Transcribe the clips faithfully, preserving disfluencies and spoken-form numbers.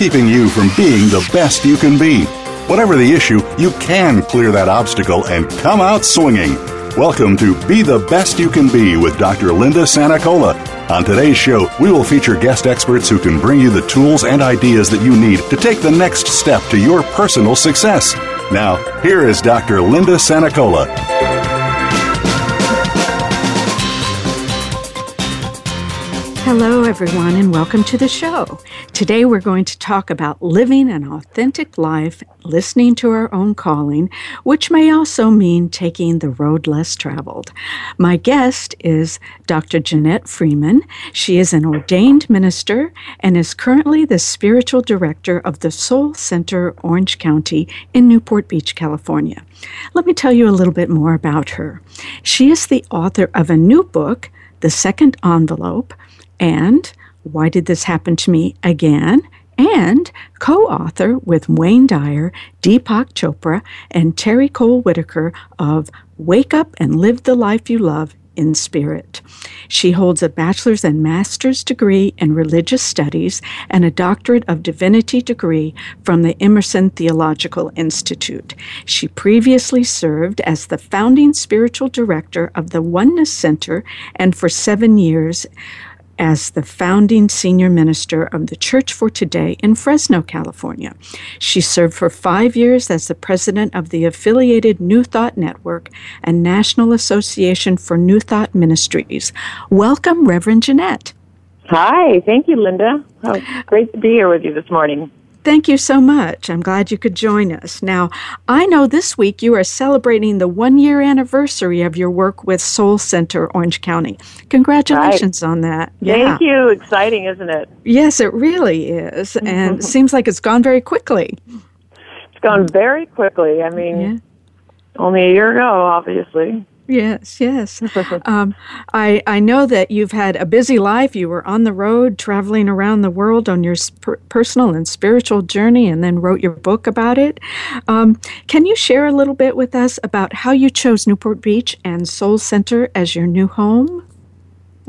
keeping you from being the best you can be. Whatever the issue, you can clear that obstacle and come out swinging. Welcome to Be the Best You Can Be with Doctor Linda Sanicola. On today's show, we will feature guest experts who can bring you the tools and ideas that you need to take the next step to your personal success. Now, here is Doctor Linda Sanicola. Hello, everyone, and welcome to the show. Today, we're going to talk about living an authentic life, listening to our own calling, which may also mean taking the road less traveled. My guest is Doctor Janette Freeman. She is an ordained minister and is currently the spiritual director of the Soul Center Orange County in Newport Beach, California. Let me tell you a little bit more about her. She is the author of a new book, The Second Envelope, and Why Did This Happen to Me Again? And co-author with Wayne Dyer, Deepak Chopra, and Terry Cole Whitaker of Wake Up and Live the Life You Love in Spirit. She holds a bachelor's and master's degree in religious studies and a doctorate of divinity degree from the Emerson Theological Institute. She previously served as the founding spiritual director of the Oneness Center and for seven years as the founding senior minister of the Church for Today in Fresno, California. She served for five years as the president of the affiliated New Thought Network and National Association for New Thought Ministries. Welcome, Reverend Janette. Hi. Thank you, Linda. Oh, great to be here with you this morning. Thank you so much. I'm glad you could join us. Now, I know this week you are celebrating the one-year anniversary of your work with Soul Center Orange County. Congratulations right. on that. Yeah. Thank you. Exciting, isn't it? Yes, it really is. And it seems like it's gone very quickly. It's gone very quickly. I mean, yeah. only a year ago, obviously. Yes, yes. um, I I know that you've had a busy life. You were on the road, traveling around the world on your sp- personal and spiritual journey, and then wrote your book about it. Um, can you share a little bit with us about how you chose Newport Beach and Soul Center as your new home?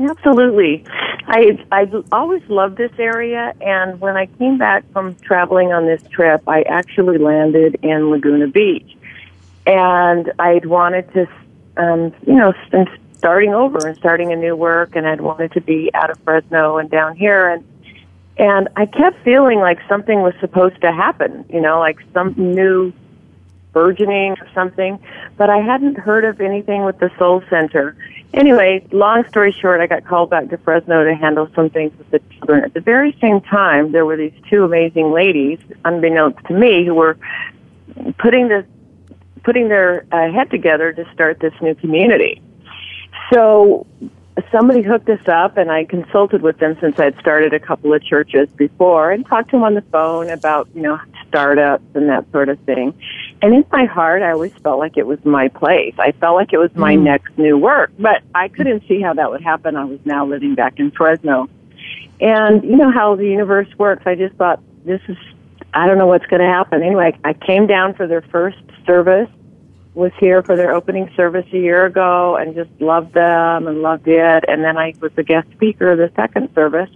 Absolutely. I I always loved this area, and when I came back from traveling on this trip, I actually landed in Laguna Beach, and I'd wanted to Um, you know, starting over and starting a new work, and I'd wanted to be out of Fresno and down here, and and I kept feeling like something was supposed to happen, you know, like some new burgeoning or something, but I hadn't heard of anything with the Soul Center. Anyway, long story short, I got called back to Fresno to handle some things with the children. At the very same time, there were these two amazing ladies, unbeknownst to me, who were putting this putting their uh, head together to start this new community. So somebody hooked us up, and I consulted with them since I'd started a couple of churches before and talked to them on the phone about, you know, startups and that sort of thing. And in my heart, I always felt like it was my place. I felt like it was my mm. next new work, but I couldn't see how that would happen. I was now living back in Fresno. And you know how the universe works. I just thought, this is, I don't know what's going to happen. Anyway, I came down for their first service, was here for their opening service a year ago, and just loved them and loved it. And then I was the guest speaker of the second service.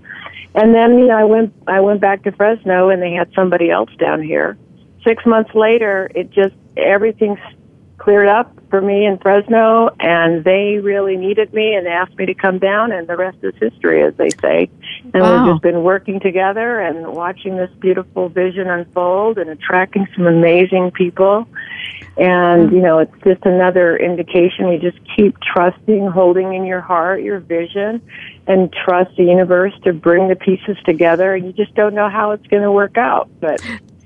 And then, you know, I went I went back to Fresno, and they had somebody else down here. Six months later, it just, everything cleared up for me in Fresno, and they really needed me, and they asked me to come down, and the rest is history, as they say. And wow. we've just been working together and watching this beautiful vision unfold and attracting some amazing people. And, you know, it's just another indication. You just keep trusting, holding in your heart your vision, and trust the universe to bring the pieces together. And you just don't know how it's going to work out, but...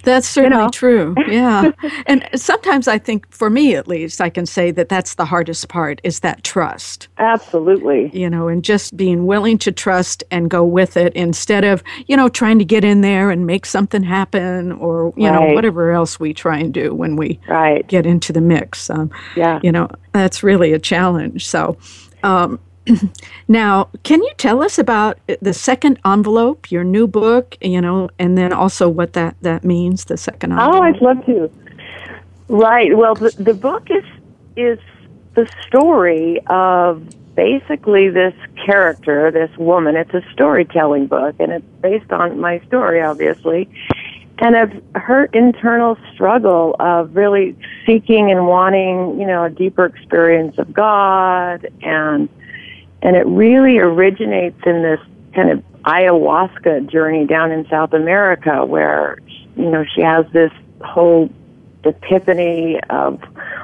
That's certainly you know. true, yeah. And sometimes I think, for me at least, I can say that that's the hardest part, is that trust. Absolutely. You know, and just being willing to trust and go with it instead of, you know, trying to get in there and make something happen or, you right. know, whatever else we try and do when we right. get into the mix. Um, yeah. You know, that's really a challenge. So, um now, can you tell us about The Second Envelope, your new book, you know, and then also what that, that means, The Second Envelope? Oh, I'd love to. Right. Well, the, the book is is the story of basically this character, this woman. It's a storytelling book, and it's based on my story, obviously. and of her internal struggle of really seeking and wanting, you know, a deeper experience of God, and and it really originates in this kind of ayahuasca journey down in South America, where, you know, she has this whole epiphany of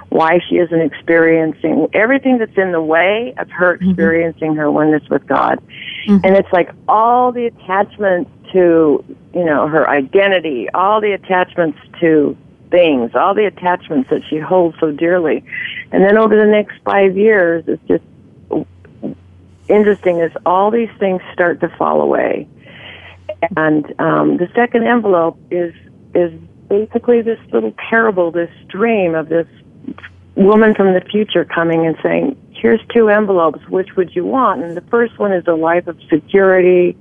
why she isn't experiencing everything that's in the way of her experiencing mm-hmm. her oneness with God. Mm-hmm. And it's like all the attachments to, you know, her identity, all the attachments to things, all the attachments that she holds so dearly. And then over the next five years, it's just interesting is all these things start to fall away. And um, the second envelope is is basically this little parable, this dream of this woman from the future coming and saying, here's two envelopes, which would you want? And the first one is a life of security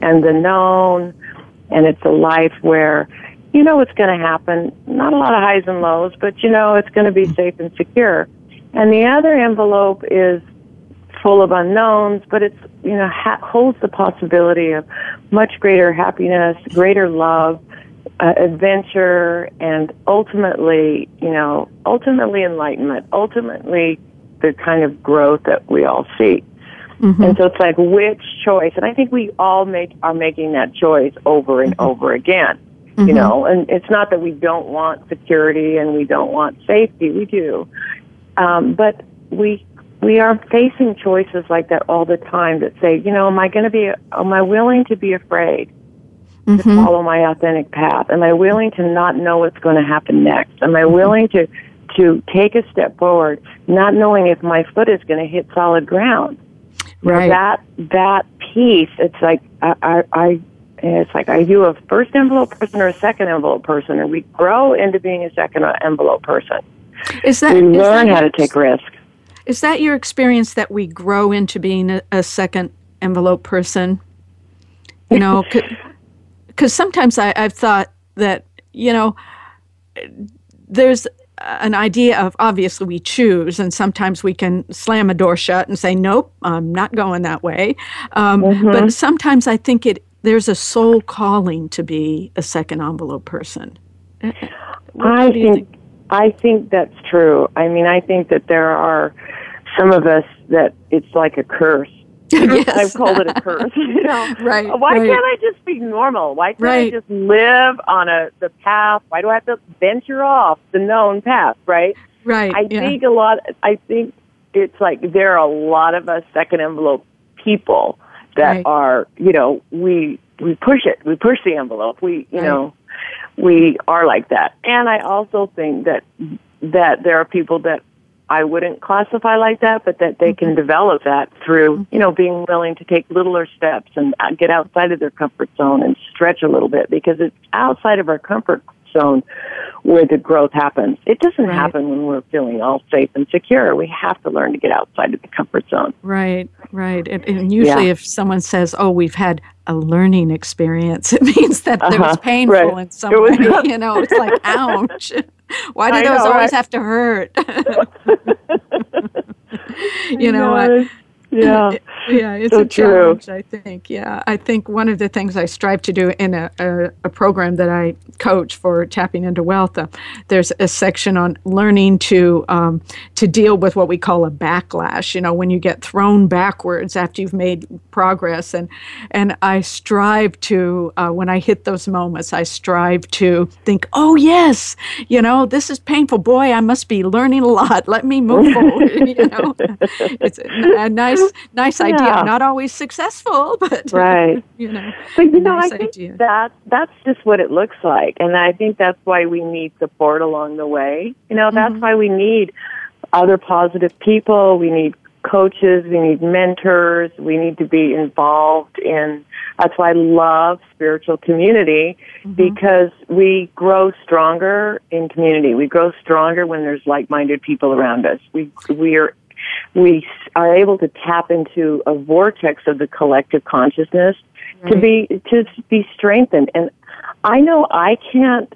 and the known, and it's a life where you know what's going to happen, not a lot of highs and lows, but you know it's going to be safe and secure. And the other envelope is full of unknowns, but it's, you know, ha- holds the possibility of much greater happiness, greater love, Uh, adventure, and ultimately, you know, ultimately enlightenment, ultimately the kind of growth that we all seek. Mm-hmm. And so it's like, which choice? And I think we all make are making that choice over and over again, mm-hmm. you know, and it's not that we don't want security and we don't want safety, we do. Um, but we we are facing choices like that all the time that say, you know, am I going to be, am I willing to be afraid? Mm-hmm. To follow my authentic path? Am I willing to not know what's going to happen next? Am I willing to, to take a step forward, not knowing if my foot is going to hit solid ground? Right. That that piece, it's like, I, I, it's like, are you a first envelope person or a second envelope person? And we grow into being a second envelope person. Is that, we learn how to take risks. Is that your experience, that we grow into being a, a second envelope person? You know, could, because sometimes I, I've thought that, you know, there's an idea of obviously we choose, and sometimes we can slam a door shut and say, nope, I'm not going that way. Um, mm-hmm. But sometimes I think it there's a soul calling to be a second envelope person. What, I what do you think, think I think that's true. I mean, I think that there are some of us that it's like a curse. Yes. I've called it a curse. You know? Right. Why right. can't I just be normal? Why can't right. I just live on a the path? Why do I have to venture off the known path? Right. Right. I yeah. think a lot. I think it's like there are a lot of us second envelope people that right. are, you know, we we push it, we push the envelope, we you right. know, we are like that. And I also think that that there are people that I wouldn't classify like that, but that they mm-hmm. can develop that through, you know, being willing to take littler steps and get outside of their comfort zone and stretch a little bit, because it's outside of our comfort zone where the growth happens. It doesn't right. happen when we're feeling all safe and secure. We have to learn to get outside of the comfort zone. Right, right. And, and usually yeah. if someone says, oh, we've had a learning experience, it means that uh-huh. it was painful right. in some it way. Was, you know, it's like, ouch. Why do I those know, always right? have to hurt? you know, I, yeah, yeah, it's so a true. challenge. I think, yeah, I think one of the things I strive to do in a, a, a program that I coach for Tapping Into Wealth, uh, there's a section on learning to um, to deal with what we call a backlash. You know, when you get thrown backwards after you've made progress, and and I strive to uh, when I hit those moments, I strive to think, oh yes, you know, this is painful. Boy, I must be learning a lot. Let me move forward. You know, it's a, a nice. Nice idea. Yeah. Not always successful, but right. you know. But you know, nice I think idea. that that's just what it looks like, and I think that's why we need support along the way. You know, that's mm-hmm. why we need other positive people. We need coaches. We need mentors. We need to be involved in. That's why I love spiritual community, mm-hmm. because we grow stronger in community. We grow stronger when there's like-minded people around us. We we are. We are able to tap into a vortex of the collective consciousness right. to be to be strengthened. And I know I can't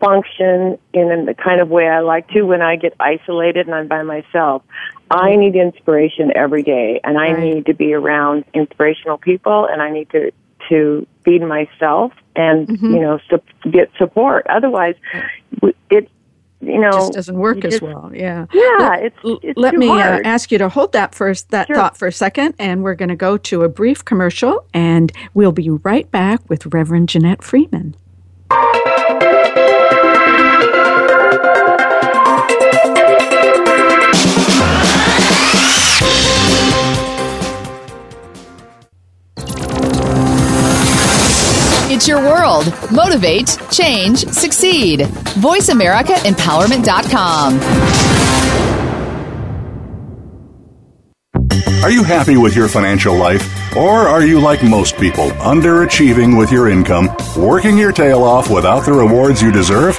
function in the kind of way I like to when I get isolated and I'm by myself. I need inspiration every day, and I right. need to be around inspirational people, and I need to to feed myself and, mm-hmm. you know, su- get support. Otherwise, it, you know, it just doesn't work as just, well. Yeah. Yeah. Let, it's, it's let me uh, ask you to hold that first, that sure. thought for a second, and we're going to go to a brief commercial, and we'll be right back with Reverend Janette Freeman. It's your world. Motivate, change, succeed. voice america empowerment dot com. Are you happy with your financial life? Or are you like most people, underachieving with your income, working your tail off without the rewards you deserve?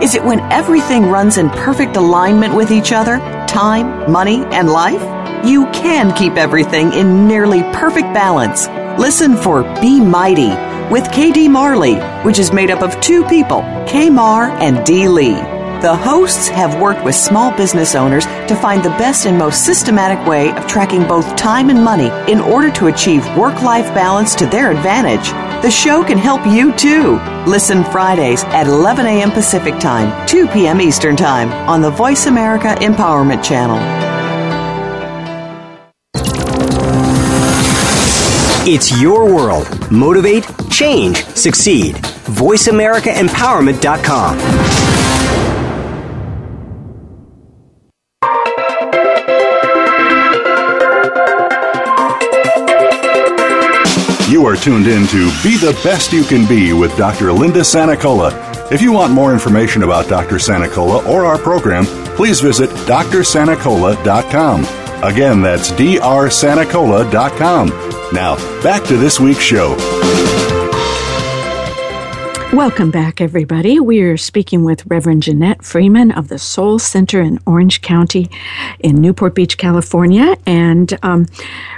Is it when everything runs in perfect alignment with each other? Time, money, and life? You can keep everything in nearly perfect balance. Listen for Be Mighty with K D Marley, which is made up of two people, K. Mar and D. Lee. The hosts have worked with small business owners to find the best and most systematic way of tracking both time and money in order to achieve work-life balance to their advantage. The show can help you, too. Listen Fridays at eleven a.m. Pacific Time, two p.m. Eastern Time on the Voice America Empowerment Channel. It's your world. Motivate, change, succeed. voice america empowerment dot com. You are tuned in to Be the Best You Can Be with Doctor Linda Sanicola. If you want more information about Doctor Sanicola or our program, please visit dr sanicola dot com. Again, that's dr sanicola dot com. Now, back to this week's show. Welcome back, everybody. We are speaking with Reverend Janette Freeman of the Soul Center in Orange County in Newport Beach, California. And um,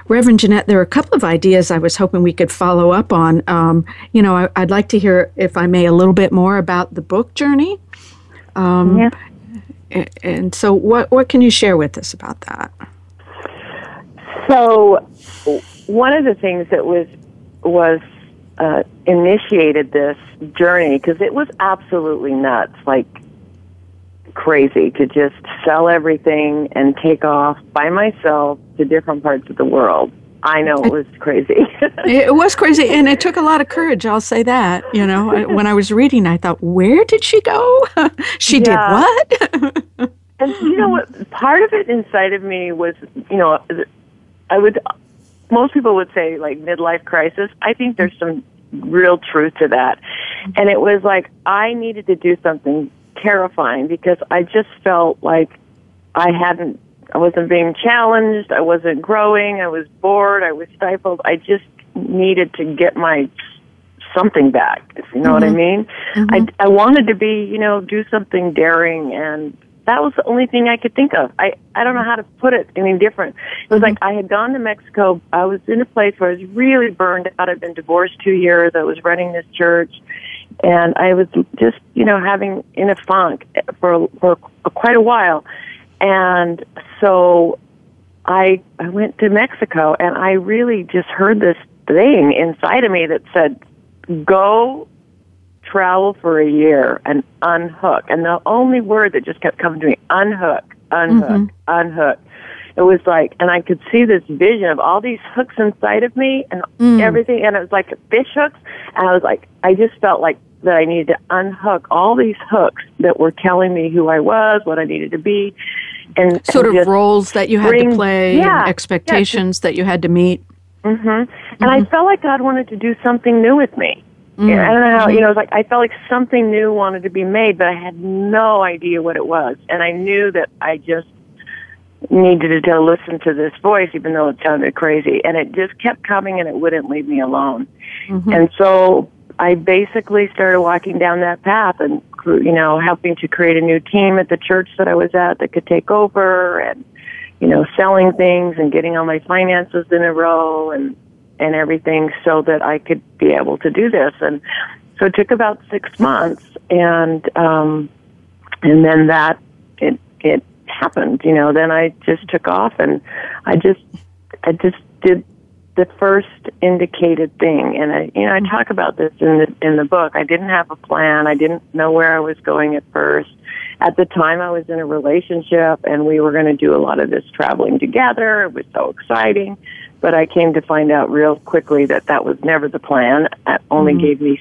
Reverend Janette, there are a couple of ideas I was hoping we could follow up on. Um, you know, I, I'd like to hear, if I may, a little bit more about the book journey. Um, yeah. And, and so what, what can you share with us about that? So one of the things that was was Uh, initiated this journey, because it was absolutely nuts, like crazy, to just sell everything and take off by myself to different parts of the world. I know it was crazy. It was crazy, and it took a lot of courage, I'll say that. You know, I, when I was reading, I thought, where did she go? She yeah. did what? And you know what? Part of it inside of me was, you know, I would... most people would say, like, midlife crisis. I think there's some real truth to that. And it was like I needed to do something terrifying, because I just felt like I hadn't, I wasn't being challenged, I wasn't growing, I was bored, I was stifled. I just needed to get my something back, if you know mm-hmm. what I mean. Mm-hmm. I, I wanted to be, you know, do something daring, and that was the only thing I could think of. I, I don't know how to put it any different. It was mm-hmm. like I had gone to Mexico. I was in a place where I was really burned out. I'd been divorced two years. I was running this church. And I was just, you know, having in a funk for, for quite a while. And so I I went to Mexico, and I really just heard this thing inside of me that said, go travel for a year and unhook. And the only word that just kept coming to me, unhook, unhook, mm-hmm. unhook. It was like, and I could see this vision of all these hooks inside of me and mm. everything. And it was like fish hooks. And I was like, I just felt like that I needed to unhook all these hooks that were telling me who I was, what I needed to be. And sort and of roles that you had bring, to play, yeah, and expectations yeah. that you had to meet. Mm-hmm. And mm-hmm. I felt like God wanted to do something new with me. Mm-hmm. I don't know how, you know, it was like I felt like something new wanted to be made, but I had no idea what it was. And I knew that I just needed to listen to this voice, even though it sounded crazy. And it just kept coming, and it wouldn't leave me alone. Mm-hmm. And so I basically started walking down that path and, you know, helping to create a new team at the church that I was at that could take over, and, you know, selling things and getting all my finances in a row and, and everything so that I could be able to do this. And so it took about six months and, um, and then that, it, it happened, you know, then I just took off and I just, I just did the first indicated thing. And I, you know, I talk about this in the, in the book. I didn't have a plan. I didn't know where I was going at first. At the time, I was in a relationship, and we were going to do a lot of this traveling together. It was so exciting. But I came to find out real quickly that that was never the plan. It only mm-hmm. gave me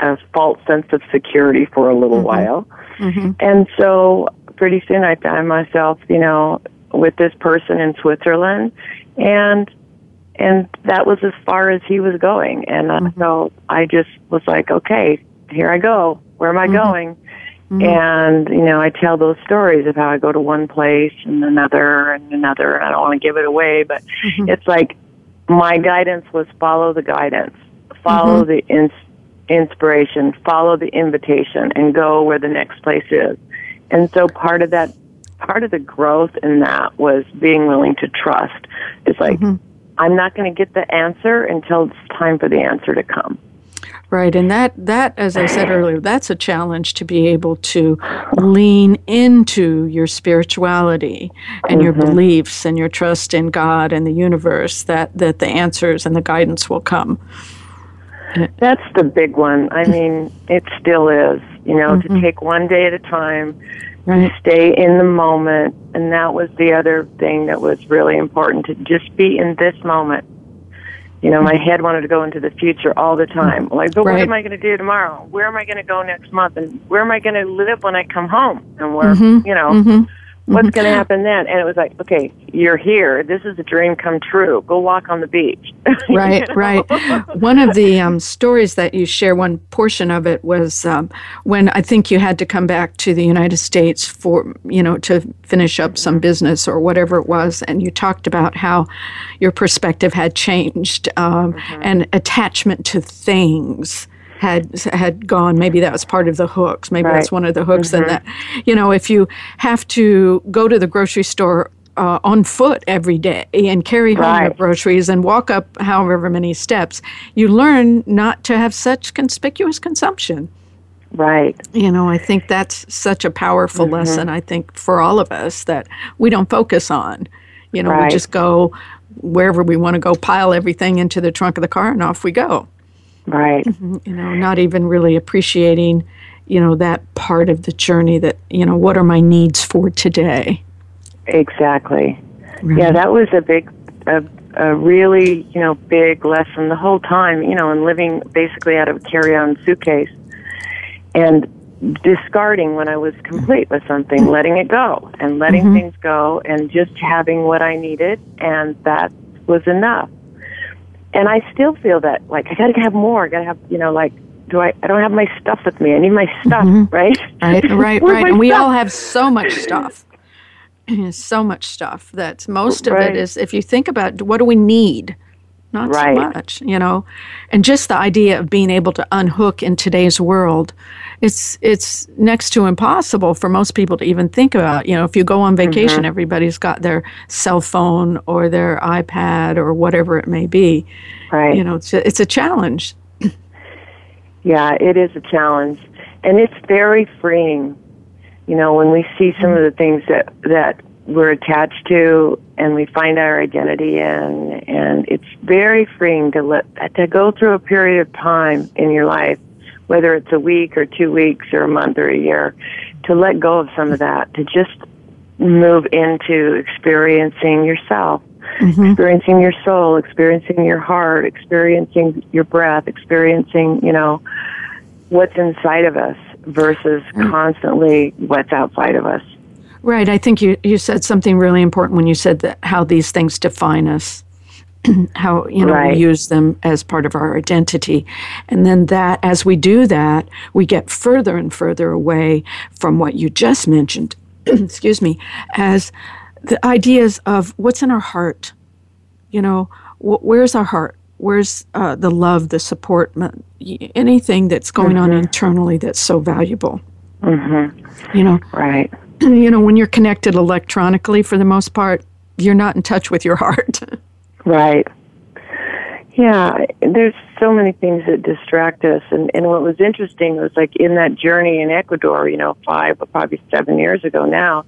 a false sense of security for a little mm-hmm. while. Mm-hmm. And so pretty soon I found myself, you know, with this person in Switzerland, and and that was as far as he was going. And mm-hmm. so I just was like, okay, here I go. Where am I mm-hmm. going? And, you know, I tell those stories of how I go to one place and another and another, and I don't want to give it away, but mm-hmm. it's like my guidance was follow the guidance, follow mm-hmm. the ins- inspiration, follow the invitation, and go where the next place is. And so part of that, part of the growth in that was being willing to trust. It's like, mm-hmm. I'm not going to get the answer until it's time for the answer to come. Right, and that, that, as I said earlier, that's a challenge to be able to lean into your spirituality and mm-hmm. your beliefs and your trust in God and the universe, that, that the answers and the guidance will come. That's the big one. I mean, it still is, you know, mm-hmm. to take one day at a time, right. stay in the moment, and that was the other thing that was really important, to just be in this moment. You know, my head wanted to go into the future all the time. Like, but right. what am I going to do tomorrow? Where am I going to go next month? And where am I going to live when I come home? And where, mm-hmm. you know, mm-hmm. what's going to happen then? And it was like, okay, you're here. This is a dream come true. Go walk on the beach. Right, you know? Right. One of the um, stories that you share, one portion of it was um, when I think you had to come back to the United States for, you know, to finish up some business or whatever it was, and you talked about how your perspective had changed um, mm-hmm. and attachment to things had had gone. Maybe that was part of the hooks. Maybe right. that's one of the hooks. Mm-hmm. And that, you know, if you have to go to the grocery store uh, on foot every day and carry home right. your groceries and walk up however many steps, you learn not to have such conspicuous consumption. Right. You know, I think that's such a powerful mm-hmm. lesson, I think, for all of us, that we don't focus on. You know, right. we just go wherever we want to go, pile everything into the trunk of the car, and off we go. Right. You know, not even really appreciating, you know, that part of the journey, that, you know, what are my needs for today? Exactly. Right. Yeah, that was a big, a, a really, you know, big lesson the whole time, you know, and living basically out of a carry-on suitcase and discarding when I was complete with something, letting it go and letting mm-hmm. things go and just having what I needed, and that was enough. And I still feel that, like, I gotta have more. I gotta have, you know, like, do I? I don't have my stuff with me. I need my stuff, mm-hmm. right? Right, right, right. And we stuff? all have so much stuff, so much stuff. That's most of right. it is. If you think about, what do we need? Not right. so much, you know. And just the idea of being able to unhook in today's world, it's it's next to impossible for most people to even think about. You know, if you go on vacation, mm-hmm. everybody's got their cell phone or their iPad or whatever it may be. Right. You know, it's a, it's a challenge. Yeah, it is a challenge. And it's very freeing, you know, when we see some of the things that, that we're attached to and we find our identity in, and it's very freeing to let, to go through a period of time in your life, whether it's a week or two weeks or a month or a year, to let go of some of that, to just move into experiencing yourself, mm-hmm. experiencing your soul, experiencing your heart, experiencing your breath, experiencing, you know, what's inside of us versus constantly what's outside of us. Right. I think you, you said something really important when you said that how these things define us, how, you know, right. we use them as part of our identity. And then that, as we do that, we get further and further away from what you just mentioned, excuse me, as the ideas of what's in our heart, you know, wh- where's our heart? Where's uh, the love, the support, anything that's going mm-hmm. on internally that's so valuable? Mm-hmm. You know, right. You know, when you're connected electronically, for the most part, you're not in touch with your heart. Right. Yeah, there's so many things that distract us. And, and what was interesting was, like, in that journey in Ecuador, you know, five or probably seven years ago now,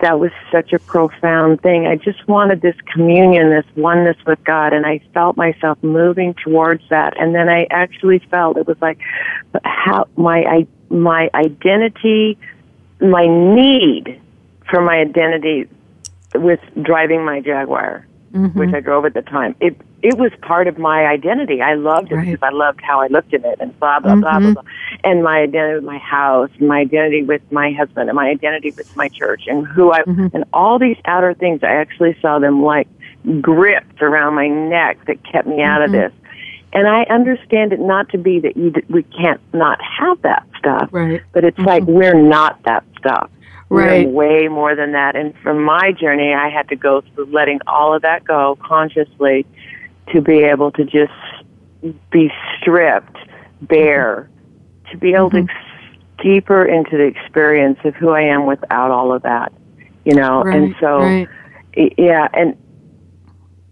that was such a profound thing. I just wanted this communion, this oneness with God, and I felt myself moving towards that. And then I actually felt it was like how my my identity, my need for my identity was driving my Jaguar. Mm-hmm. Which I drove at the time. It it was part of my identity. I loved it right. because I loved how I looked in it and blah, blah, mm-hmm. blah, blah, blah. And my identity with my house, my identity with my husband, and my identity with my church, and who I, mm-hmm. and all these outer things, I actually saw them like gripped around my neck that kept me out mm-hmm. of this. And I understand it not to be that you, we can't not have that stuff, right. but it's mm-hmm. like we're not that stuff. Right. Way more than that. And from my journey, I had to go through letting all of that go consciously to be able to just be stripped bare, to be able mm-hmm. to ex- deeper into the experience of who I am without all of that, you know? Right, and so, right. it, yeah, and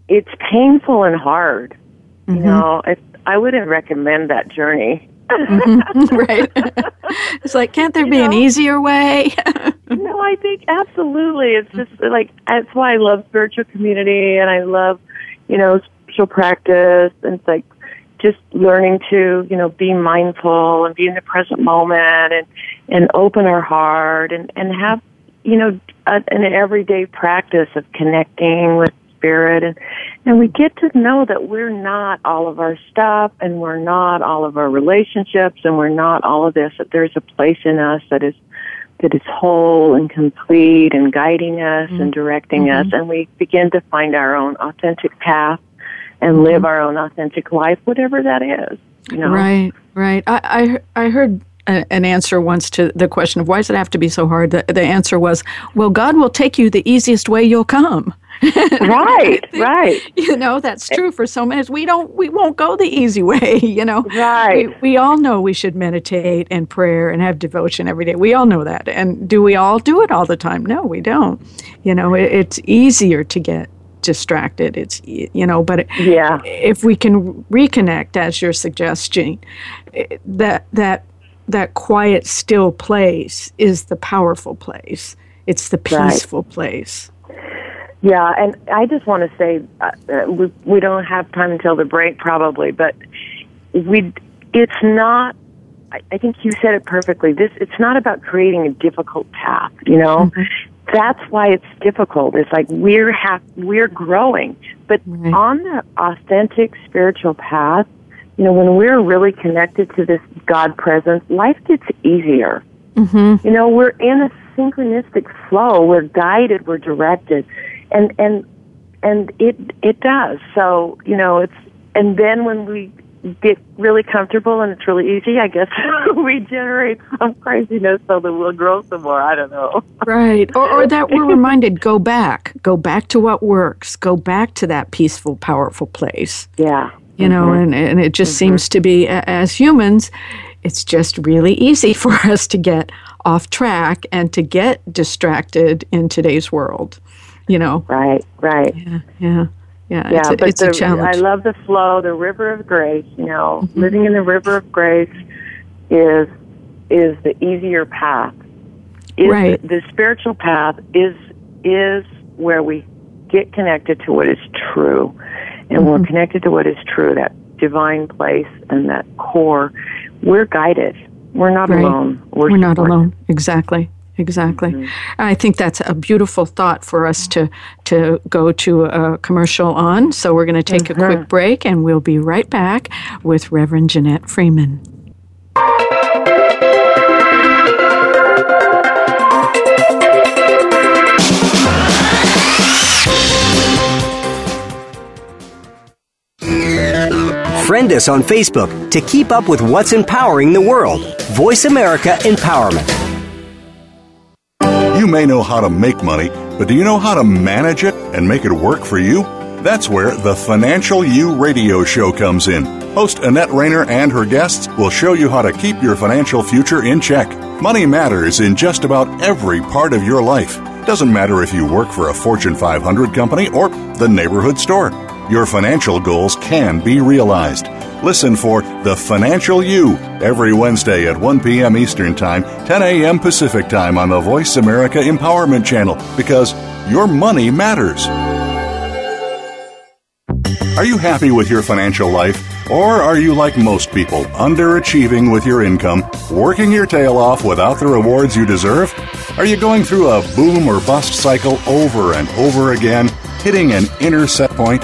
it's painful and hard, mm-hmm. you know? It, I wouldn't recommend that journey. mm-hmm. Right. It's like, can't there you be know, an easier way? No, I think absolutely. It's just like, that's why I love spiritual community, and I love, you know, spiritual practice, and it's like just learning to, you know, be mindful and be in the present moment, and, and open our heart, and, and have, you know, a, an everyday practice of connecting with Spirit, and, and we get to know that we're not all of our stuff, and we're not all of our relationships, and we're not all of this, that there's a place in us that is that is whole and complete and guiding us mm-hmm. and directing mm-hmm. us, and we begin to find our own authentic path and mm-hmm. live our own authentic life, whatever that is, you know? Right, right. I, I, I heard an answer once to the question of why does it have to be so hard? The, the answer was, well, God will take you the easiest way you'll come. Right, think, right. You know, that's true for so many. We don't, we won't go the easy way, you know. Right. We, we all know we should meditate and prayer and have devotion every day. We all know that. And do we all do it all the time? No, we don't. You know, it, it's easier to get distracted. It's, you know, but yeah. if we can reconnect, as you're suggesting, that, that, that quiet, still place is the powerful place. It's the peaceful right. place. Yeah, and I just want to say, uh, we we don't have time until the break, probably, but we. It's not. I, I think you said it perfectly. This it's not about creating a difficult path. You know, mm-hmm. that's why it's difficult. It's like we're have we're growing, but right. on the authentic spiritual path. You know, when we're really connected to this God presence, life gets easier. Mm-hmm. You know, we're in a synchronistic flow. We're guided. We're directed, and and and it it does. So you know, it's and then when we get really comfortable and it's really easy, I guess we generate some craziness so that we'll grow some more. I don't know. Right, or, or that we're reminded, go back, go back to what works, go back to that peaceful, powerful place. Yeah. You know, mm-hmm. and, and it just mm-hmm. seems to be, uh, as humans, it's just really easy for us to get off track and to get distracted in today's world, you know. Right, right. Yeah, yeah, yeah. yeah it's a, it's the, a challenge. I love the flow, the river of grace, you know. Mm-hmm. Living in the river of grace is is the easier path. Is right. The, the spiritual path is is where we get connected to what is true. And mm-hmm. we're connected to what is true, that divine place and that core. We're guided. We're not right. alone. We're, we're not alone. Exactly. Exactly. Mm-hmm. I think that's a beautiful thought for us to, to go to a commercial on. So we're going to take mm-hmm. a quick break, and we'll be right back with Reverend Janette Freeman. Friend us on Facebook to keep up with what's empowering the world. Voice America Empowerment. You may know how to make money, but do you know how to manage it and make it work for you? That's where the Financial You Radio Show comes in. Host Annette Rainer and her guests will show you how to keep your financial future in check. Money matters in just about every part of your life. Doesn't matter if you work for a Fortune five hundred company or the neighborhood store. Your financial goals can be realized. Listen for The Financial You every Wednesday at one p.m. Eastern Time, ten a.m. Pacific Time on the Voice America Empowerment Channel, because your money matters. Are you happy with your financial life? Or are you like most people, underachieving with your income, working your tail off without the rewards you deserve? Are you going through a boom or bust cycle over and over again, hitting an inner set point?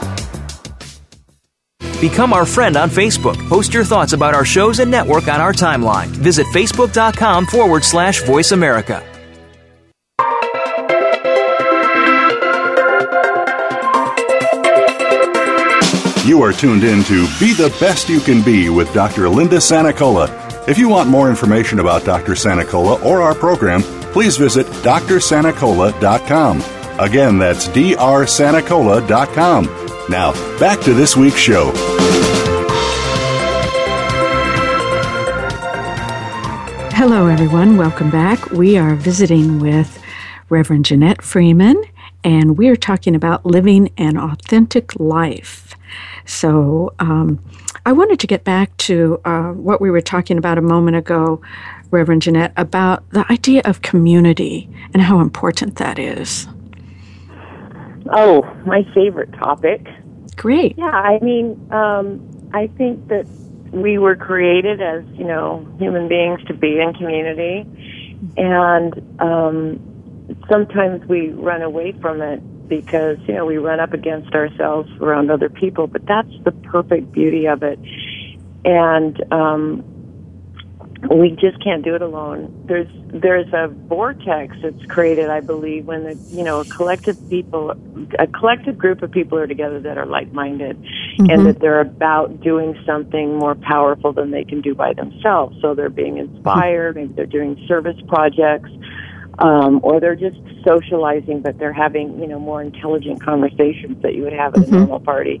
Become our friend on Facebook. Post your thoughts about our shows and network on our timeline. Visit Facebook.com forward slash Voice America. You are tuned in to Be the Best You Can Be with Doctor Linda Sanicola. If you want more information about Doctor Sanicola or our program, please visit Dr Sanicola dot com. Again, that's D R Sanicola dot com. Now, back to this week's show. Hello, everyone. Welcome back. We are visiting with Reverend Janette Freeman, and we're talking about living an authentic life. So um, I wanted to get back to uh, what we were talking about a moment ago, Reverend Janette, about the idea of community and how important that is. Oh, my favorite topic. Great. Yeah, I mean, um, I think that we were created as, you know, human beings to be in community, and um, sometimes we run away from it because, you know, we run up against ourselves around other people, but that's the perfect beauty of it, and um, we just can't do it alone. There's there's a vortex that's created, I believe, when the you know a collective people, a collective group of people are together that are like-minded, mm-hmm. and that they're about doing something more powerful than they can do by themselves. So they're being inspired. Maybe they're doing service projects, um, or they're just socializing, but they're having you know more intelligent conversations that you would have at mm-hmm. a normal party.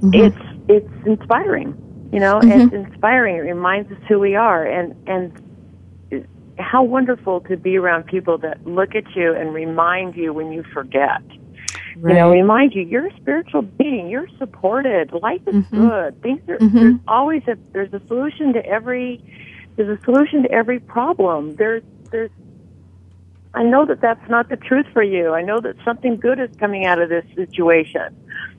Mm-hmm. It's it's inspiring. You know, mm-hmm. it's inspiring. It reminds us who we are, and, and how wonderful to be around people that look at you and remind you when you forget. Right. You know, remind you you're a spiritual being. You're supported. Life is mm-hmm. good. Things are, mm-hmm. There's always a there's a solution to every there's a solution to every problem. There's there's I know that that's not the truth for you. I know that something good is coming out of this situation.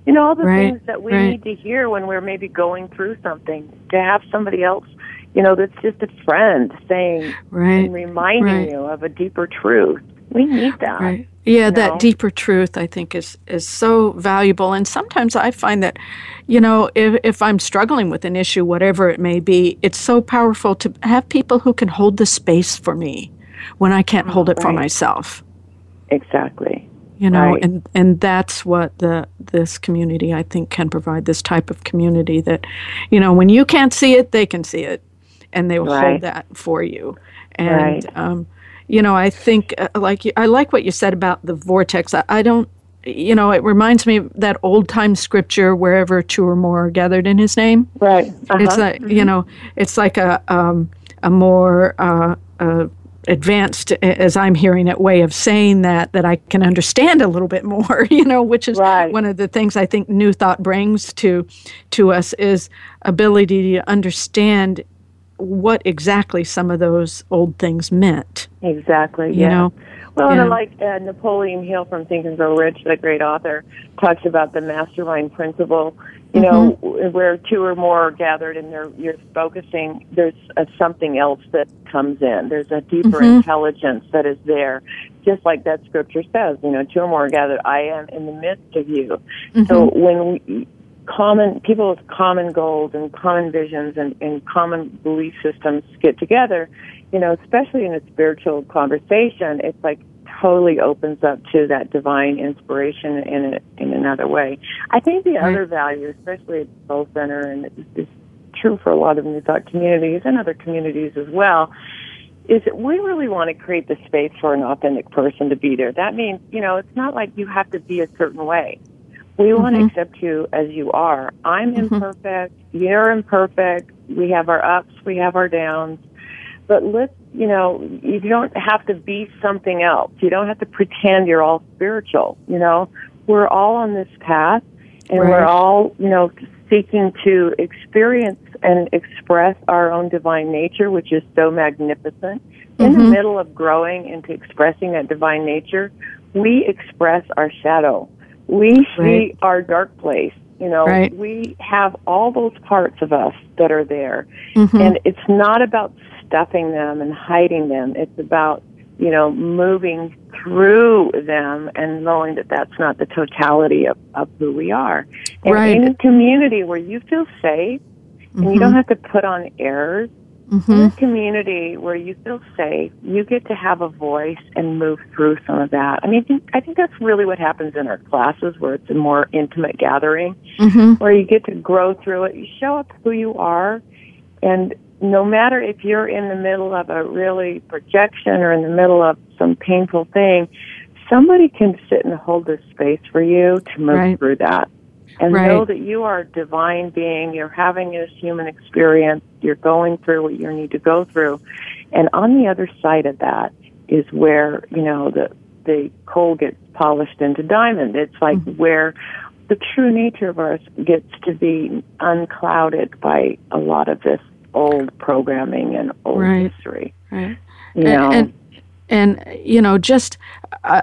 You know, all the right, things that we right. need to hear when we're maybe going through something, to have somebody else, you know, that's just a friend saying right, and reminding right. you of a deeper truth. We need that. Right. Yeah, that know? deeper truth, I think, is, is so valuable. And sometimes I find that, you know, if, if I'm struggling with an issue, whatever it may be, it's so powerful to have people who can hold the space for me when I can't hold it right. for myself. Exactly. You know, right. and, and that's what the this community, I think, can provide, this type of community that, you know, when you can't see it, they can see it, and they will right. hold that for you. And, right. um, you know, I think, uh, like, I like what you said about the vortex. I, I don't, you know, it reminds me of that old-time scripture, wherever two or more are gathered in his name. Right. Uh-huh. It's like, mm-hmm. you know, it's like a, um, a more... Uh, uh, advanced, as I'm hearing it, way of saying that, that I can understand a little bit more, you know, which is right. One of the things I think New Thought brings to to us is ability to understand what exactly some of those old things meant. Exactly, you yeah. know? Well, yeah. and like uh, Napoleon Hill from Think and Grow Rich, that great author, talks about the mastermind principle, you mm-hmm. know, where two or more are gathered and they're, you're focusing, there's a, something else that comes in. There's a deeper mm-hmm. intelligence that is there, just like that scripture says, you know, two or more are gathered, I am in the midst of you. Mm-hmm. So when we... Common people with common goals and common visions and, and common belief systems get together, you know, especially in a spiritual conversation, it's like totally opens up to that divine inspiration in a, in another way. I think the other value, especially at Soul Center, and it's, it's true for a lot of New Thought communities and other communities as well, is that we really want to create the space for an authentic person to be there. That means, you know, it's not like you have to be a certain way. We want mm-hmm. to accept you as you are. I'm mm-hmm. imperfect. You're imperfect. We have our ups. We have our downs. But let's, you know, you don't have to be something else. You don't have to pretend you're all spiritual, you know. We're all on this path, and right. we're all, you know, seeking to experience and express our own divine nature, which is so magnificent. Mm-hmm. In the middle of growing into expressing that divine nature, we express our shadow. We see right. our dark place, you know. Right. We have all those parts of us that are there. Mm-hmm. And it's not about stuffing them and hiding them. It's about, you know, moving through them and knowing that that's not the totality of, of who we are. And right. in a community where you feel safe mm-hmm. and you don't have to put on airs, mm-hmm. in a community where you feel safe, you get to have a voice and move through some of that. I mean, I think that's really what happens in our classes, where it's a more intimate gathering, mm-hmm. where you get to grow through it. You show up who you are, and no matter if you're in the middle of a really projection or in the middle of some painful thing, somebody can sit and hold this space for you to move right. through that. And right. know that you are a divine being, you're having this human experience, you're going through what you need to go through. And on the other side of that is where, you know, the the coal gets polished into diamond. It's like mm-hmm. where the true nature of us gets to be unclouded by a lot of this old programming and old right. history. Right. You know? and, and, and, you know, just... Uh,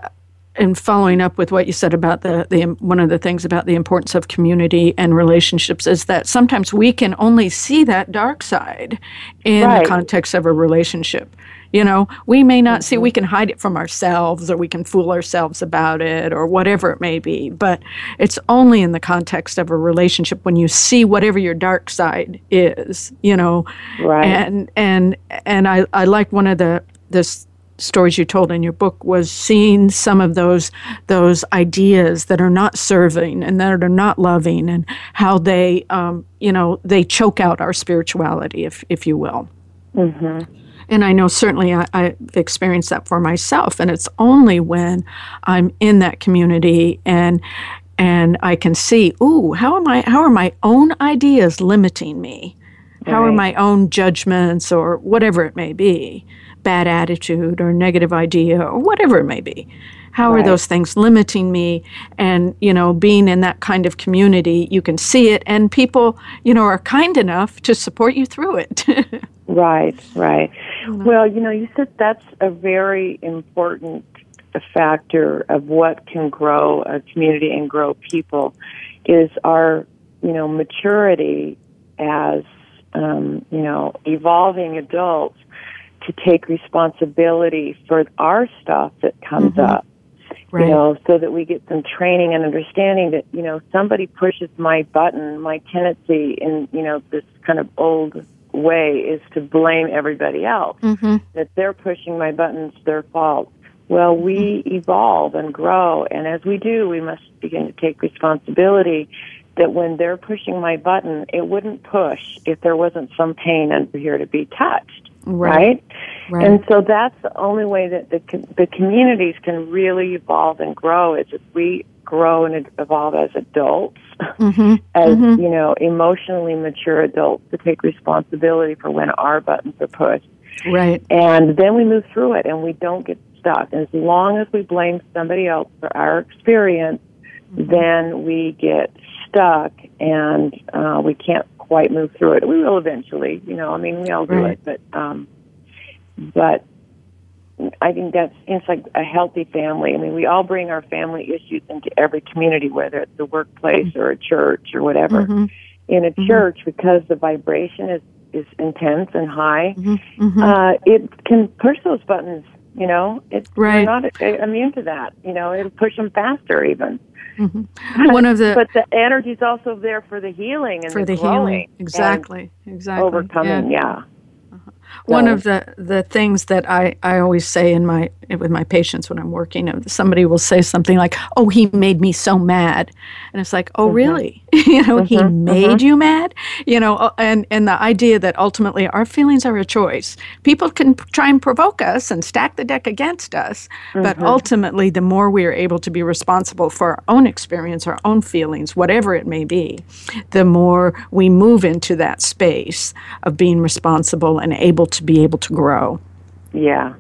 And following up with what you said about the, the one of the things about the importance of community and relationships is that sometimes we can only see that dark side in right. the context of a relationship. You know, we may not mm-hmm. see, we can hide it from ourselves, or we can fool ourselves about it, or whatever it may be. But it's only in the context of a relationship when you see whatever your dark side is, you know. Right. And and and I, I like one of the this. stories you told in your book was seeing some of those those ideas that are not serving and that are not loving, and how they um, you know they choke out our spirituality, if if you will. Mm-hmm. And I know certainly I, I've experienced that for myself, and it's only when I'm in that community and and I can see, ooh, how am I? How are my own ideas limiting me? How right. are my own judgments, or whatever it may be? Bad attitude or negative idea or whatever it may be. How right. are those things limiting me? And, you know, being in that kind of community, you can see it, and people, you know, are kind enough to support you through it. Right, right. Well, you know, you said that's a very important factor of what can grow a community and grow people is our, you know, maturity as, um, you know, evolving adults to take responsibility for our stuff that comes mm-hmm. up, right. you know, so that we get some training and understanding that, you know, somebody pushes my button, my tendency in, you know, this kind of old way is to blame everybody else, mm-hmm. that they're pushing my buttons, their fault. Well, we evolve and grow, and as we do, we must begin to take responsibility that when they're pushing my button, it wouldn't push if there wasn't some pain under here to be touched. Right. Right? Right. And so that's the only way that the the communities can really evolve and grow, is if we grow and evolve as adults, mm-hmm. as, mm-hmm. you know, emotionally mature adults, to take responsibility for when our buttons are pushed. Right. And then we move through it and we don't get stuck. As long as we blame somebody else for our experience, mm-hmm. then we get stuck and uh, we can't quite move through it. We will eventually, you know, I mean, we all do right. it, but, um, but I think that's, it's like a healthy family. I mean, we all bring our family issues into every community, whether it's the workplace mm-hmm. or a church or whatever. Mm-hmm. In a church, mm-hmm. because the vibration is, is intense and high, mm-hmm. Mm-hmm. Uh, it can push those buttons, you know. It's right. We're not immune to that, you know. It'll push them faster even. Mm-hmm. One of the but the energy's also there for the healing and for the, the healing, exactly, exactly, overcoming, yeah. yeah. Uh-huh. So, one of the, the things that I, I always say in my with my patients when I'm working, somebody will say something like, "Oh, he made me so mad," and it's like, "Oh, mm-hmm. really? you know, mm-hmm. he made mm-hmm. you mad?" You know, and and the idea that ultimately our feelings are a choice. People can p- try and provoke us and stack the deck against us, mm-hmm. but ultimately, the more we are able to be responsible for our own experience, our own feelings, whatever it may be, the more we move into that space of being responsible and able to be able to grow. Yeah.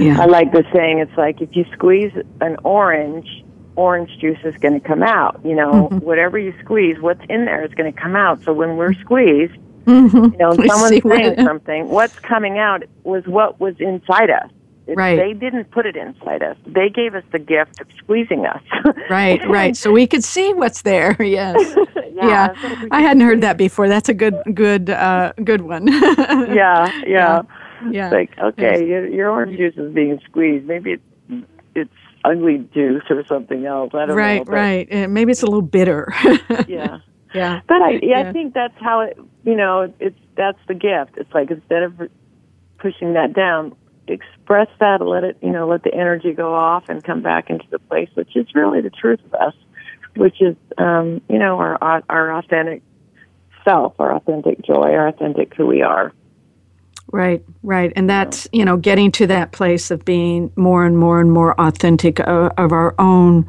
yeah. I like the saying, it's like if you squeeze an orange, orange juice is going to come out. You know, mm-hmm. whatever you squeeze, what's in there is going to come out. So when we're squeezed, mm-hmm. you know, we someone's saying what something, what's coming out was what was inside us. It, right. They didn't put it inside us. They gave us the gift of squeezing us. right, right. So we could see what's there. Yes. yeah. yeah. I hadn't heard that before. That's a good, good, uh, good one. yeah, yeah, yeah. yeah. It's like, okay, your, your orange juice is being squeezed. Maybe it's, it's ugly juice or something else. I don't right, know. Right, right. Maybe it's a little bitter. yeah. Yeah. But I, yeah, I think that's how it. You know, it's that's the gift. It's like instead of pushing that down, express that, let it, you know, let the energy go off and come back into the place, which is really the truth of us, which is, um, you know, our our authentic self, our authentic joy, our authentic who we are. Right, right. And that's, you know, getting to that place of being more and more and more authentic of, of our own,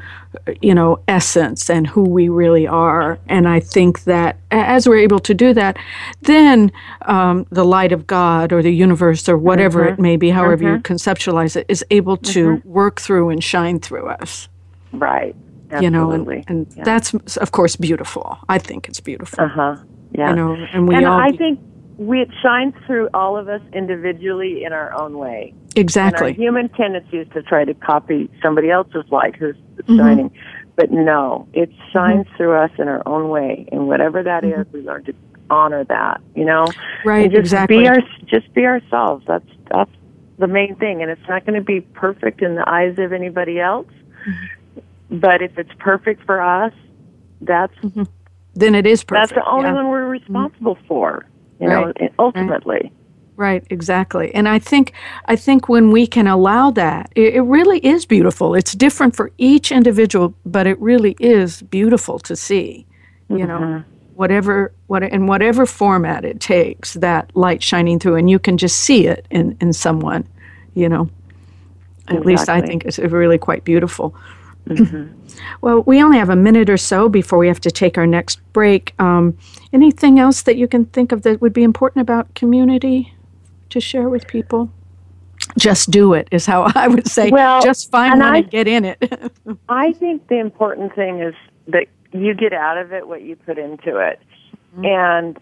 you know, essence and who we really are. And I think that as we're able to do that, then um, the light of God or the universe or whatever mm-hmm. it may be, however mm-hmm. you conceptualize it, is able to mm-hmm. work through and shine through us. Right. Absolutely. You know, and, and yeah. that's, of course, beautiful. I think it's beautiful. Uh-huh. Yeah. You know, and we and all... I think We, it shines through all of us individually in our own way. Exactly. And our human tendency is to try to copy somebody else's light who's mm-hmm. shining. But no, it shines mm-hmm. through us in our own way. And whatever that mm-hmm. is, we learn to honor that, you know? Right, and just exactly. Be our, just be ourselves. That's, that's the main thing. And it's not going to be perfect in the eyes of anybody else. Mm-hmm. But if it's perfect for us, that's... Mm-hmm. Then it is perfect. That's the only yeah. one we're responsible mm-hmm. for. You know, right. ultimately. Right. right, exactly. And I think I think when we can allow that, it, it really is beautiful. It's different for each individual, but it really is beautiful to see, you mm-hmm. know, whatever what in whatever format it takes, that light shining through, and you can just see it in, in someone, you know. Exactly. At least I think it's really quite beautiful. Mm-hmm. Well, we only have a minute or so before we have to take our next break. Um, anything else that you can think of that would be important about community to share with people? Just do it is how I would say. Well, just find and one I, and get in it. I think the important thing is that you get out of it what you put into it. Mm-hmm. And,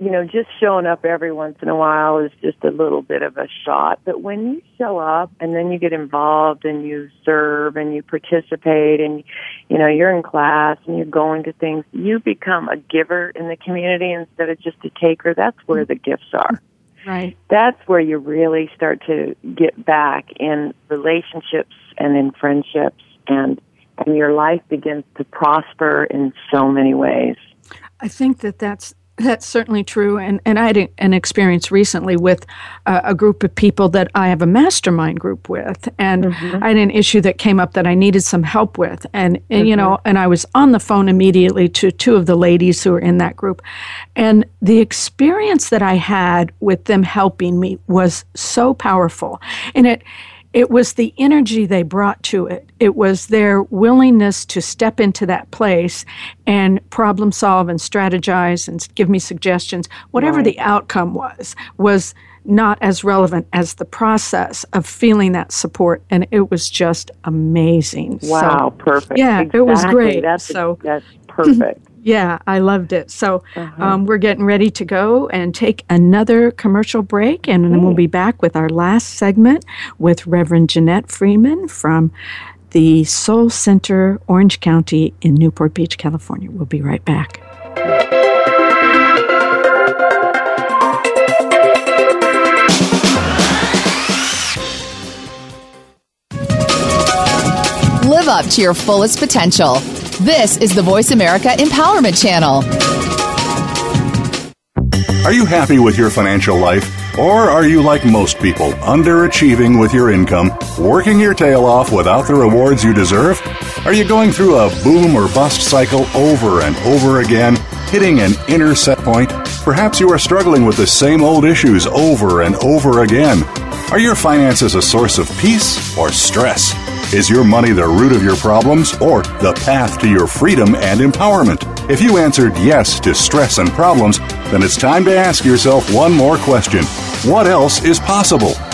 you know, just showing up every once in a while is just a little bit of a shot. But when you show up and then you get involved and you serve and you participate and, you know, you're in class and you're going to things, you become a giver in the community instead of just a taker. That's where the gifts are. Right. That's where you really start to get back in relationships and in friendships, and, and your life begins to prosper in so many ways. I think that that's That's certainly true, and, and I had an experience recently with uh, a group of people that I have a mastermind group with, and mm-hmm. I had an issue that came up that I needed some help with, and, and mm-hmm. you know, and I was on the phone immediately to two of the ladies who were in that group, and the experience that I had with them helping me was so powerful, and it It was the energy they brought to it. It was their willingness to step into that place and problem solve and strategize and give me suggestions. Whatever right. the outcome was, was not as relevant as the process of feeling that support. And it was just amazing. Wow, so, perfect. Yeah, exactly. It was great. That's, so, that's perfect. Yeah, I loved it. So uh-huh. um, we're getting ready to go and take another commercial break, and then we'll be back with our last segment with Reverend Janette Freeman from the Soul Center Orange County in Newport Beach, California. We'll be right back. Live up to your fullest potential. This is the Voice America Empowerment Channel. Are you happy with your financial life? Or are you like most people, underachieving with your income, working your tail off without the rewards you deserve? Are you going through a boom or bust cycle over and over again, hitting an inner set point? Perhaps you are struggling with the same old issues over and over again. Are your finances a source of peace or stress? Is your money the root of your problems or the path to your freedom and empowerment? If you answered yes to stress and problems, then it's time to ask yourself one more question. What else is possible?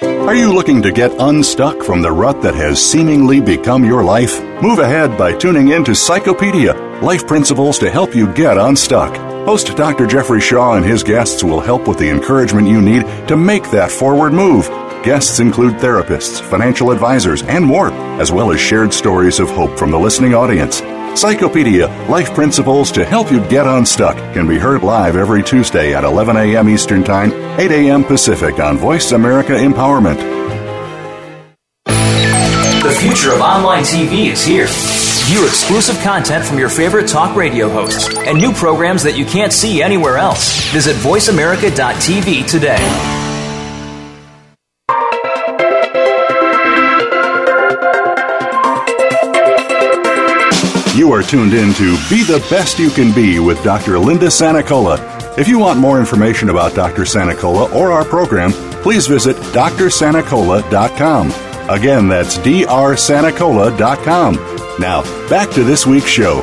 Are you looking to get unstuck from the rut that has seemingly become your life? Move ahead by tuning in to Psychopedia, Life Principles to help you get unstuck. Host Doctor Jeffrey Shaw and his guests will help with the encouragement you need to make that forward move. Guests include therapists, financial advisors, and more, as well as shared stories of hope from the listening audience. Psychopedia, Life Principles to help you get unstuck can be heard live every Tuesday at eleven a.m. Eastern Time, eight a.m. Pacific on Voice America Empowerment. The future of online T V is here. View exclusive content from your favorite talk radio hosts and new programs that you can't see anywhere else. Visit voice america dot t v today. You are tuned in to Be the Best You Can Be with Doctor Linda Sanicola. If you want more information about Doctor Sanicola or our program, please visit D R Sanicola dot com. Again, that's D R Sanicola dot com. Now, back to this week's show.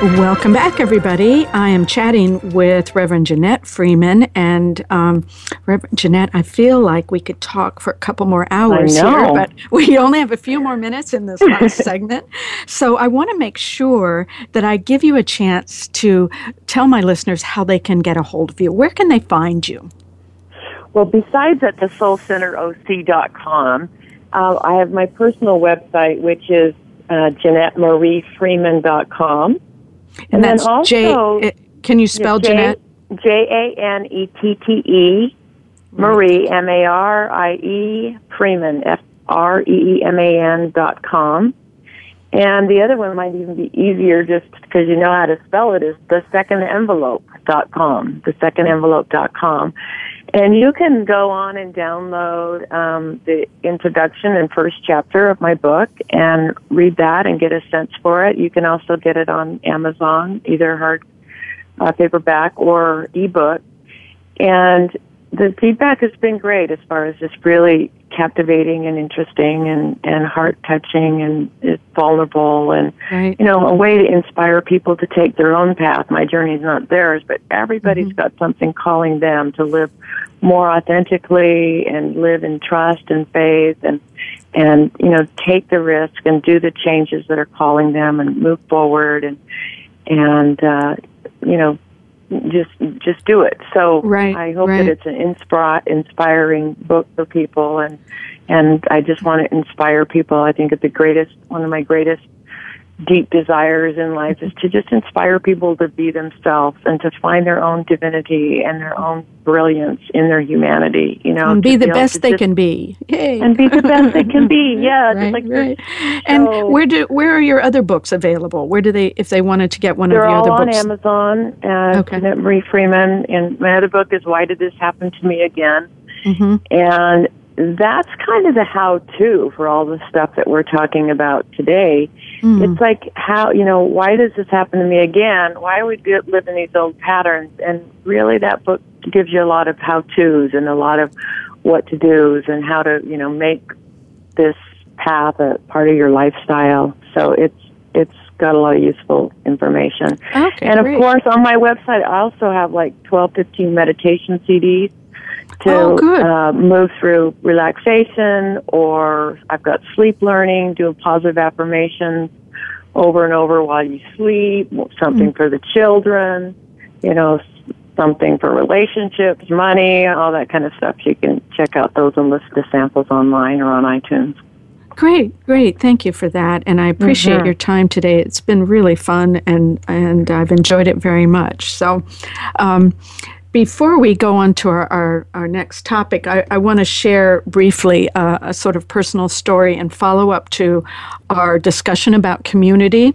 Welcome back, everybody. I am chatting with Reverend Janette Freeman, and um, Reverend Janette, I feel like we could talk for a couple more hours here, but we only have a few more minutes in this last segment, so I want to make sure that I give you a chance to tell my listeners how they can get a hold of you. Where can they find you? Well, besides at the soul center o c dot com, uh, I have my personal website, which is uh, Janette Marie Freeman dot com. And, and that's also, J. Can you spell J, Janette? J A N E T T E Marie M A R I E Freeman F R E E M A N dot com. And the other one might even be easier, just because you know how to spell it, is the second envelope dot com. The second envelope dot com. And you can go on and download um, the introduction and first chapter of my book and read that and get a sense for it. You can also get it on Amazon, either hard uh, paperback or ebook. And the feedback has been great as far as just really captivating and interesting and, and heart-touching and it's vulnerable and, right. you know, a way to inspire people to take their own path. My journey's not theirs, but everybody's mm-hmm. got something calling them to live more authentically and live in trust and faith and, and you know, take the risk and do the changes that are calling them and move forward and, and uh, you know, Just, just do it. So right, I hope right. that it's an inspira- inspiring book for people, and and I just want to inspire people. I think it's the greatest, one of my greatest deep desires in life is to just inspire people to be themselves and to find their own divinity and their own brilliance in their humanity. You know, and be the best they just, can be. Yay. And be the best they can be. Yeah, right, like right. And so, where do where are your other books available? Where do they if they wanted to get one of your other books? They're all on Amazon. Uh, okay. Janet Marie Freeman, and my other book is Why Did This Happen to Me Again? Mm-hmm. And that's kind of the how-to for all the stuff that we're talking about today. Mm. It's like, how, you know, why does this happen to me again? Why would we live in these old patterns? And really that book gives you a lot of how-tos and a lot of what-to-dos and how to, you know, make this path a part of your lifestyle. So it's it's got a lot of useful information. Okay, and, of great. course, on my website, I also have like twelve, fifteen meditation C Ds. To oh, good. Uh, move through relaxation, or I've got sleep learning, doing positive affirmations over and over while you sleep, something mm. for the children, you know, something for relationships, money, all that kind of stuff. You can check out those and listen to samples online or on iTunes. Great, great. Thank you for that. And I appreciate mm-hmm. your time today. It's been really fun, and, and I've enjoyed it very much. So, um, before we go on to our, our, our next topic, I, I want to share briefly uh, a sort of personal story and follow up to our discussion about community.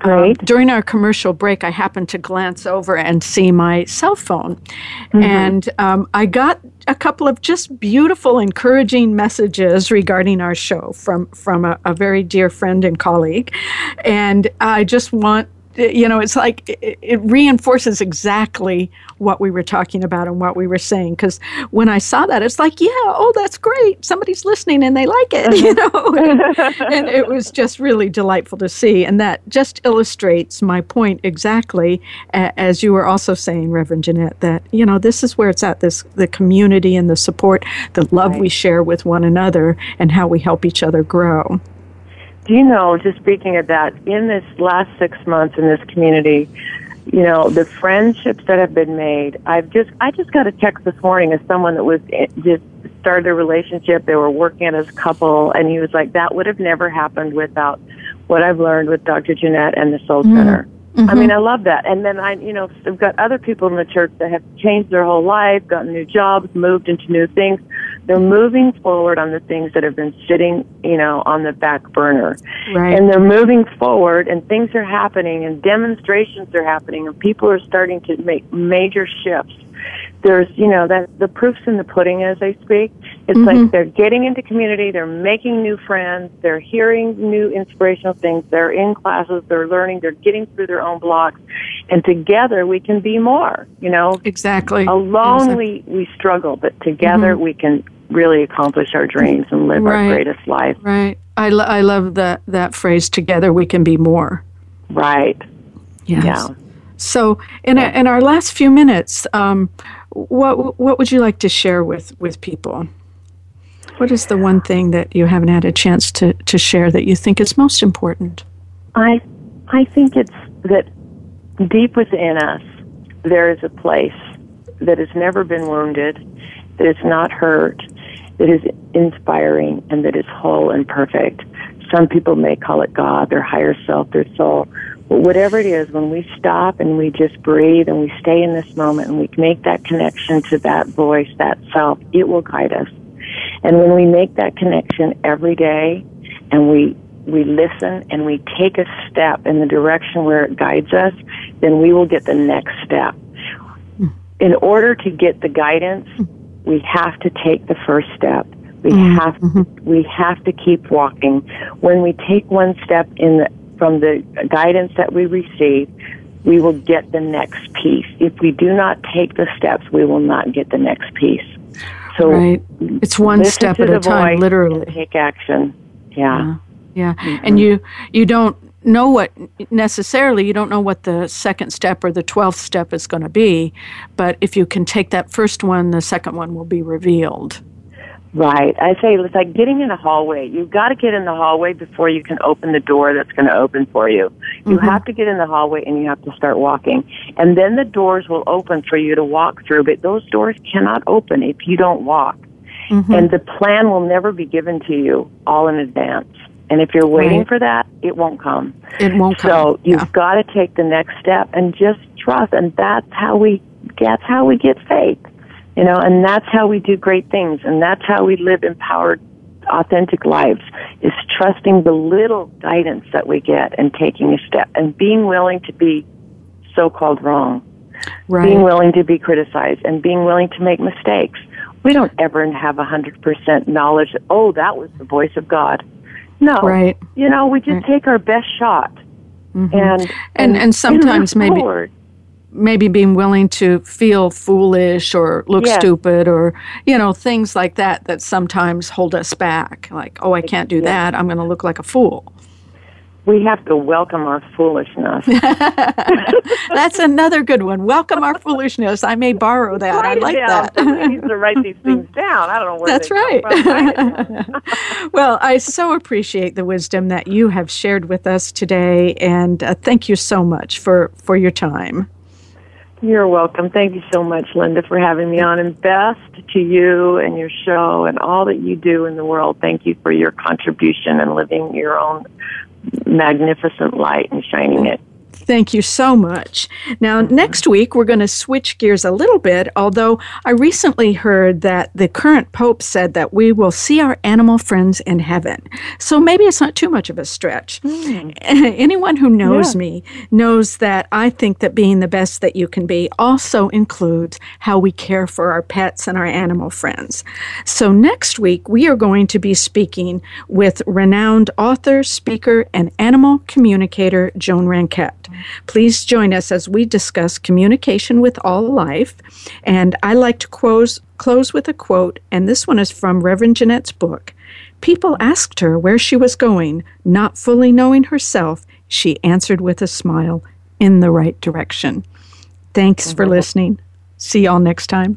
Um, during our commercial break, I happened to glance over and see my cell phone. Mm-hmm. And um, I got a couple of just beautiful, encouraging messages regarding our show from, from a, a very dear friend and colleague. And I just want You know, it's like it, it reinforces exactly what we were talking about and what we were saying. Because when I saw that, it's like, yeah, oh, that's great. Somebody's listening and they like it, you know. and, and it was just really delightful to see. And that just illustrates my point exactly, uh, as you were also saying, Reverend Janette, that, you know, this is where it's at, this the community and the support, the love right. we share with one another and how we help each other grow. Do you know, just speaking of that, in this last six months in this community, you know, the friendships that have been made, I've just, I just got a text this morning of someone that was, just started a relationship, they were working as a couple, and he was like, that would have never happened without what I've learned with Doctor Janette and the Soul mm-hmm. Center. Mm-hmm. I mean, I love that. And then I, you know, I've got other people in the church that have changed their whole life, gotten new jobs, moved into new things. They're moving forward on the things that have been sitting, you know, on the back burner. Right. And they're moving forward, and things are happening, and demonstrations are happening, and people are starting to make major shifts. There's, you know, that the proof's in the pudding, as I speak. It's mm-hmm. like they're getting into community, they're making new friends, they're hearing new inspirational things, they're in classes, they're learning, they're getting through their own blocks, and together we can be more, you know. Exactly. Alone exactly. we, we struggle, but together mm-hmm. we can really accomplish our dreams and live right. our greatest life. Right. I, lo- I love that, that phrase, together we can be more. Right. Yes. Yeah. So, in, yeah. a, in our last few minutes, um, what what would you like to share with, with people? What is the one thing that you haven't had a chance to, to share that you think is most important? I I think it's that deep within us, there is a place that has never been wounded, that is not hurt, that is inspiring, and that is whole and perfect. Some people may call it God, their higher self, their soul. But whatever it is, when we stop and we just breathe and we stay in this moment and we make that connection to that voice, that self, it will guide us. And when we make that connection every day and we we listen and we take a step in the direction where it guides us, then we will get the next step. In order to get the guidance, we have to take the first step. We have mm-hmm. we have to keep walking. When we take one step in the from the guidance that we receive, we will get the next piece. If we do not take the steps, we will not get the next piece. So right. it's one step at a time, literally. Take action. Yeah. Yeah. yeah. Mm-hmm. And you you don't know what necessarily, you don't know what the second step or the twelfth step is going to be, but if you can take that first one, the second one will be revealed. Right. I say it's like getting in a hallway. You've got to get in the hallway before you can open the door that's going to open for you. You mm-hmm. have to get in the hallway and you have to start walking. And then the doors will open for you to walk through, but those doors cannot open if you don't walk. Mm-hmm. And the plan will never be given to you all in advance. And if you're waiting right. for that, it won't come. It won't so come. So you've yeah. got to take the next step and just trust. And that's how we, that's how we get faith. You know, and that's how we do great things, and that's how we live empowered, authentic lives, is trusting the little guidance that we get and taking a step and being willing to be so-called wrong, right. being willing to be criticized and being willing to make mistakes. we don't ever have one hundred percent knowledge that, oh, that was the voice of God. No. Right. You know, we just right. take our best shot. Mm-hmm. And, and, and and sometimes maybe forward. maybe being willing to feel foolish or look yes. stupid or, you know, things like that that sometimes hold us back. Like, oh, I can't do yes. that. I'm going to look like a fool. We have to welcome our foolishness. That's another good one. Welcome our foolishness. I may borrow that. Right I like down. that. I need to write these things down. I don't know where That's they right. come from. Well, I so appreciate the wisdom that you have shared with us today, and uh, thank you so much for, for your time. You're welcome. Thank you so much, Linda, for having me on, and best to you and your show and all that you do in the world. Thank you for your contribution and living your own magnificent light and shining it. Thank you so much. Now, next week, we're going to switch gears a little bit, although I recently heard that the current Pope said that we will see our animal friends in heaven. So maybe it's not too much of a stretch. Mm. Anyone who knows yeah. me knows that I think that being the best that you can be also includes how we care for our pets and our animal friends. So next week, we are going to be speaking with renowned author, speaker, and animal communicator, Joan Ranquette. Please join us as we discuss communication with all life. And I like to close, close with a quote, and this one is from Reverend Janette's book. People asked her where she was going, not fully knowing herself. She answered with a smile, in the right direction. Thanks for listening. See y'all next time.